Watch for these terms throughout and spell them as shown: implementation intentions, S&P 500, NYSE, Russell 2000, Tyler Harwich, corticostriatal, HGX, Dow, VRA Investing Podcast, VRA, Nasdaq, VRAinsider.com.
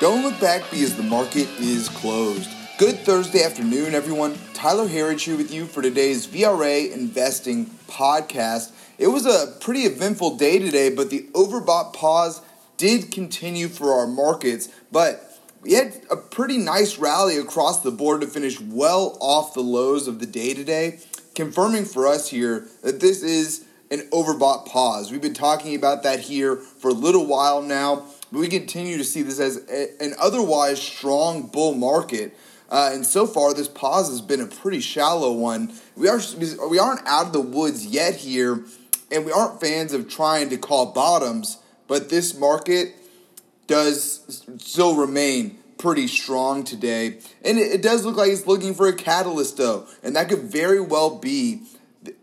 Don't look back because the market is closed. Good Thursday afternoon, everyone. Tyler Harwich here with you for today's VRA Investing Podcast. It was a pretty eventful day today, but the overbought pause did continue for our markets, but we had a pretty nice rally across the board to finish well off the lows of the day today, confirming for us here that this is an overbought pause. We've been talking about that here for a little while now, but we continue to see this as an otherwise strong bull market. And so far, this pause has been a pretty shallow one. We aren't out of the woods yet here, and we aren't fans of trying to call bottoms, but this market does still remain pretty strong today. And it does look like it's looking for a catalyst, though, and that could very well be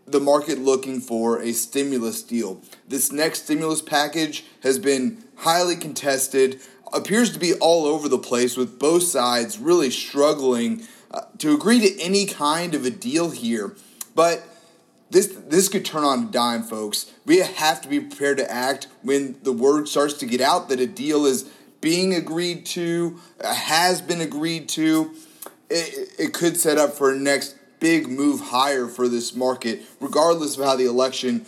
the market looking for a stimulus deal. This next stimulus package has been highly contested, appears to be all over the place with both sides really struggling to agree to any kind of a deal here. But this could turn on a dime, folks. We have to be prepared to act when the word starts to get out that a deal is being agreed to, has been agreed to. It could set up for a next big move higher for this market, regardless of how the election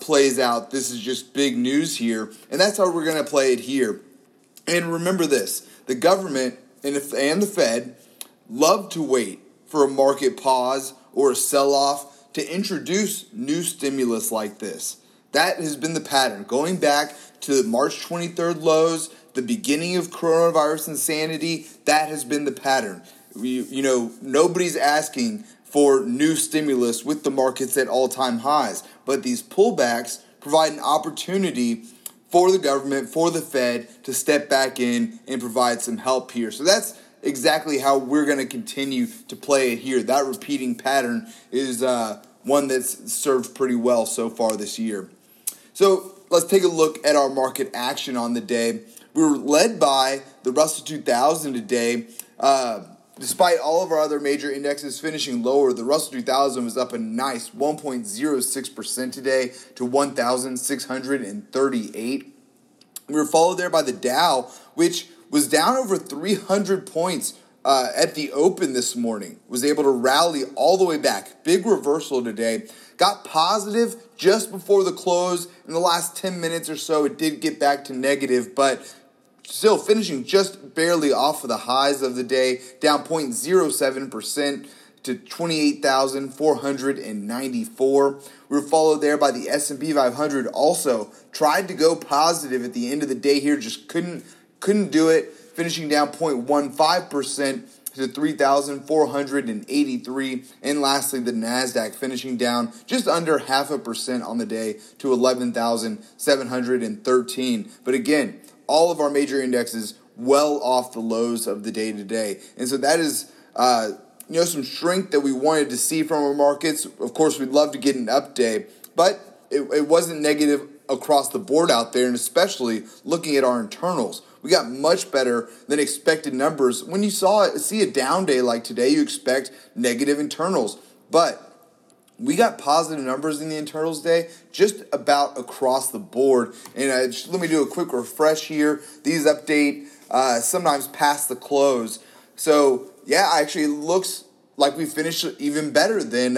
plays out. This is just big news here, and that's how we're going to play it here. And remember this, the government and the Fed love to wait for a market pause or a sell-off to introduce new stimulus like this. That has been the pattern, going back to the March 23rd lows, the beginning of coronavirus insanity. That has been the pattern. You know, nobody's asking for new stimulus with the markets at all-time highs, but these pullbacks provide an opportunity for the government, for the Fed to step back in and provide some help here. So that's exactly how we're going to continue to play it here. That repeating pattern is one that's served pretty well so far this year. So let's take a look at our market action on the day. We were led by the Russell 2000 today. Despite all of our other major indexes finishing lower, the Russell 2000 was up a nice 1.06% today to 1,638. We were followed there by the Dow, which was down over 300 points at the open this morning. Was able to rally all the way back. Big reversal today. Got positive just before the close. In the last 10 minutes or so, it did get back to negative, but still finishing just barely off of the highs of the day, down 0.07% to 28,494. We were followed there by the S&P 500, also tried to go positive at the end of the day here, just couldn't do it, finishing down 0.15% to 3,483. And lastly, the Nasdaq finishing down just under 0.5% on the day to 11,713. But again, all of our major indexes well off the lows of the day today. And so that is some strength that we wanted to see from our markets. Of course, we'd love to get an up day, but it wasn't negative across the board out there, and especially looking at our internals. We got much better than expected numbers. When you see a down day like today, you expect negative internals. But we got positive numbers in the internals day just about across the board. And let me do a quick refresh here. These update sometimes past the close. So, yeah, actually it looks like we finished even better than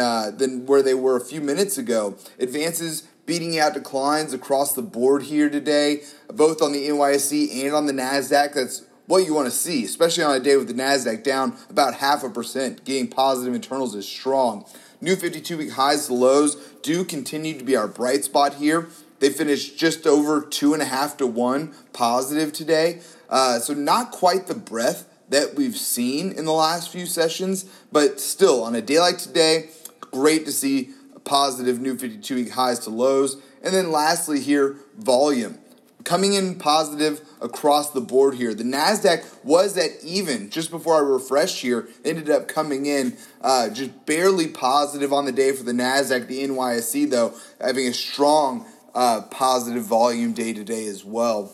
where they were a few minutes ago. Advances beating out declines across the board here today, both on the NYSE and on the NASDAQ. That's what you want to see, especially on a day with the NASDAQ down about 0.5%. Getting positive internals is strong. New 52-week highs to lows do continue to be our bright spot here. They finished just over 2.5 to 1 positive today. So not quite the breadth that we've seen in the last few sessions, but still on a day like today, great to see positive new 52-week highs to lows. And then lastly here, volume. Coming in positive across the board here. The NASDAQ was at even just before I refreshed here. Ended up coming in just barely positive on the day for the NASDAQ. The NYSE, though, having a strong positive volume day today as well.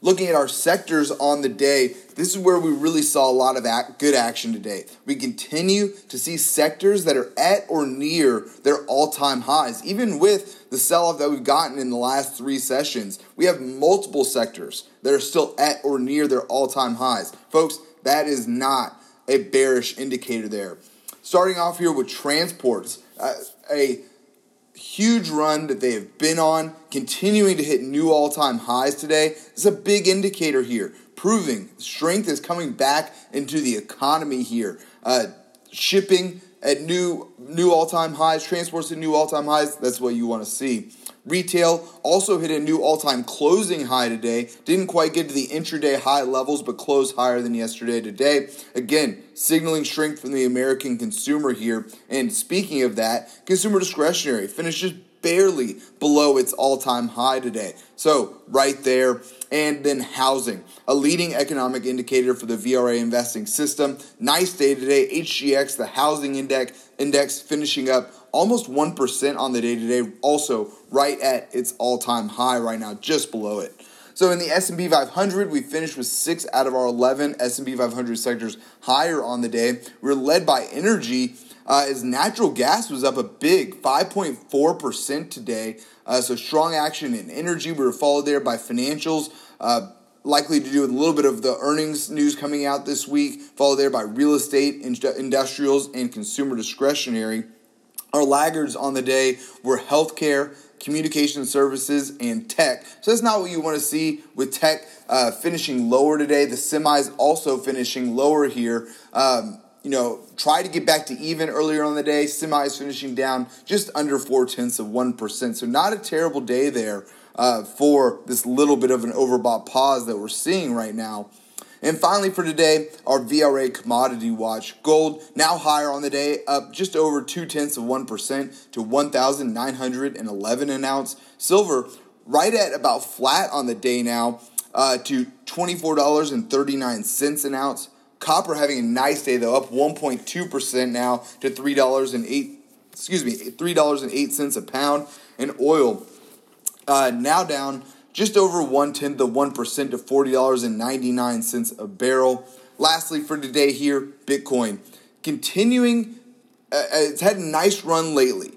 Looking at our sectors on the day, this is where we really saw a lot of good action today. We continue to see sectors that are at or near their all-time highs. Even with the sell-off that we've gotten in the last three sessions, we have multiple sectors that are still at or near their all-time highs. Folks, that is not a bearish indicator there. Starting off here with transports, a huge run that they have been on, continuing to hit new all-time highs today. It's a big indicator here, proving strength is coming back into the economy here. Shipping at new all-time highs, transports at new all-time highs, that's what you want to see. Retail also hit a new all-time closing high today. Didn't quite get to the intraday high levels, but closed higher than yesterday today. Again, signaling strength from the American consumer here. And speaking of that, consumer discretionary finishes barely below its all-time high today. So right there. And then housing, a leading economic indicator for the VRA investing system. Nice day today. HGX, the housing index finishing up almost 1% on the day today, also right at its all-time high right now, just below it. So in the S&P 500, we finished with 6 out of our 11 S&P 500 sectors higher on the day. We're led by energy, as natural gas was up a big 5.4% today. So strong action in energy. We were followed there by financials, likely to do with a little bit of the earnings news coming out this week, followed there by real estate, industrials, and consumer discretionary. Our laggards on the day were healthcare, communication services, and tech. So that's not what you want to see with tech finishing lower today. The semis also finishing lower here. Try to get back to even earlier on the day. Semis finishing down just under 0.4%. So not a terrible day there for this little bit of an overbought pause that we're seeing right now. And finally for today, our VRA commodity watch. Gold now higher on the day, up just over 0.2% to $1,911 an ounce. Silver right at about flat on the day now to $24.39 an ounce. Copper having a nice day though, up 1.2% now to $3.08 a pound. And oil now down just over 1/10 to 1% to $40.99 a barrel. Lastly for today here, Bitcoin. Continuing, it's had a nice run lately.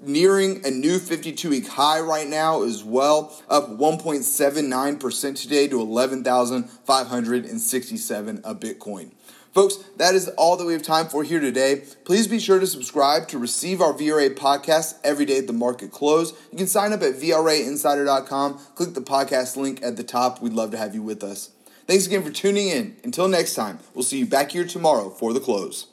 Nearing a new 52-week high right now as well, up 1.79% today to 11,567 a Bitcoin. Folks, that is all that we have time for here today. Please be sure to subscribe to receive our VRA podcast every day at the market close. You can sign up at VRAinsider.com. Click the podcast link at the top. We'd love to have you with us. Thanks again for tuning in. Until next time, we'll see you back here tomorrow for the close.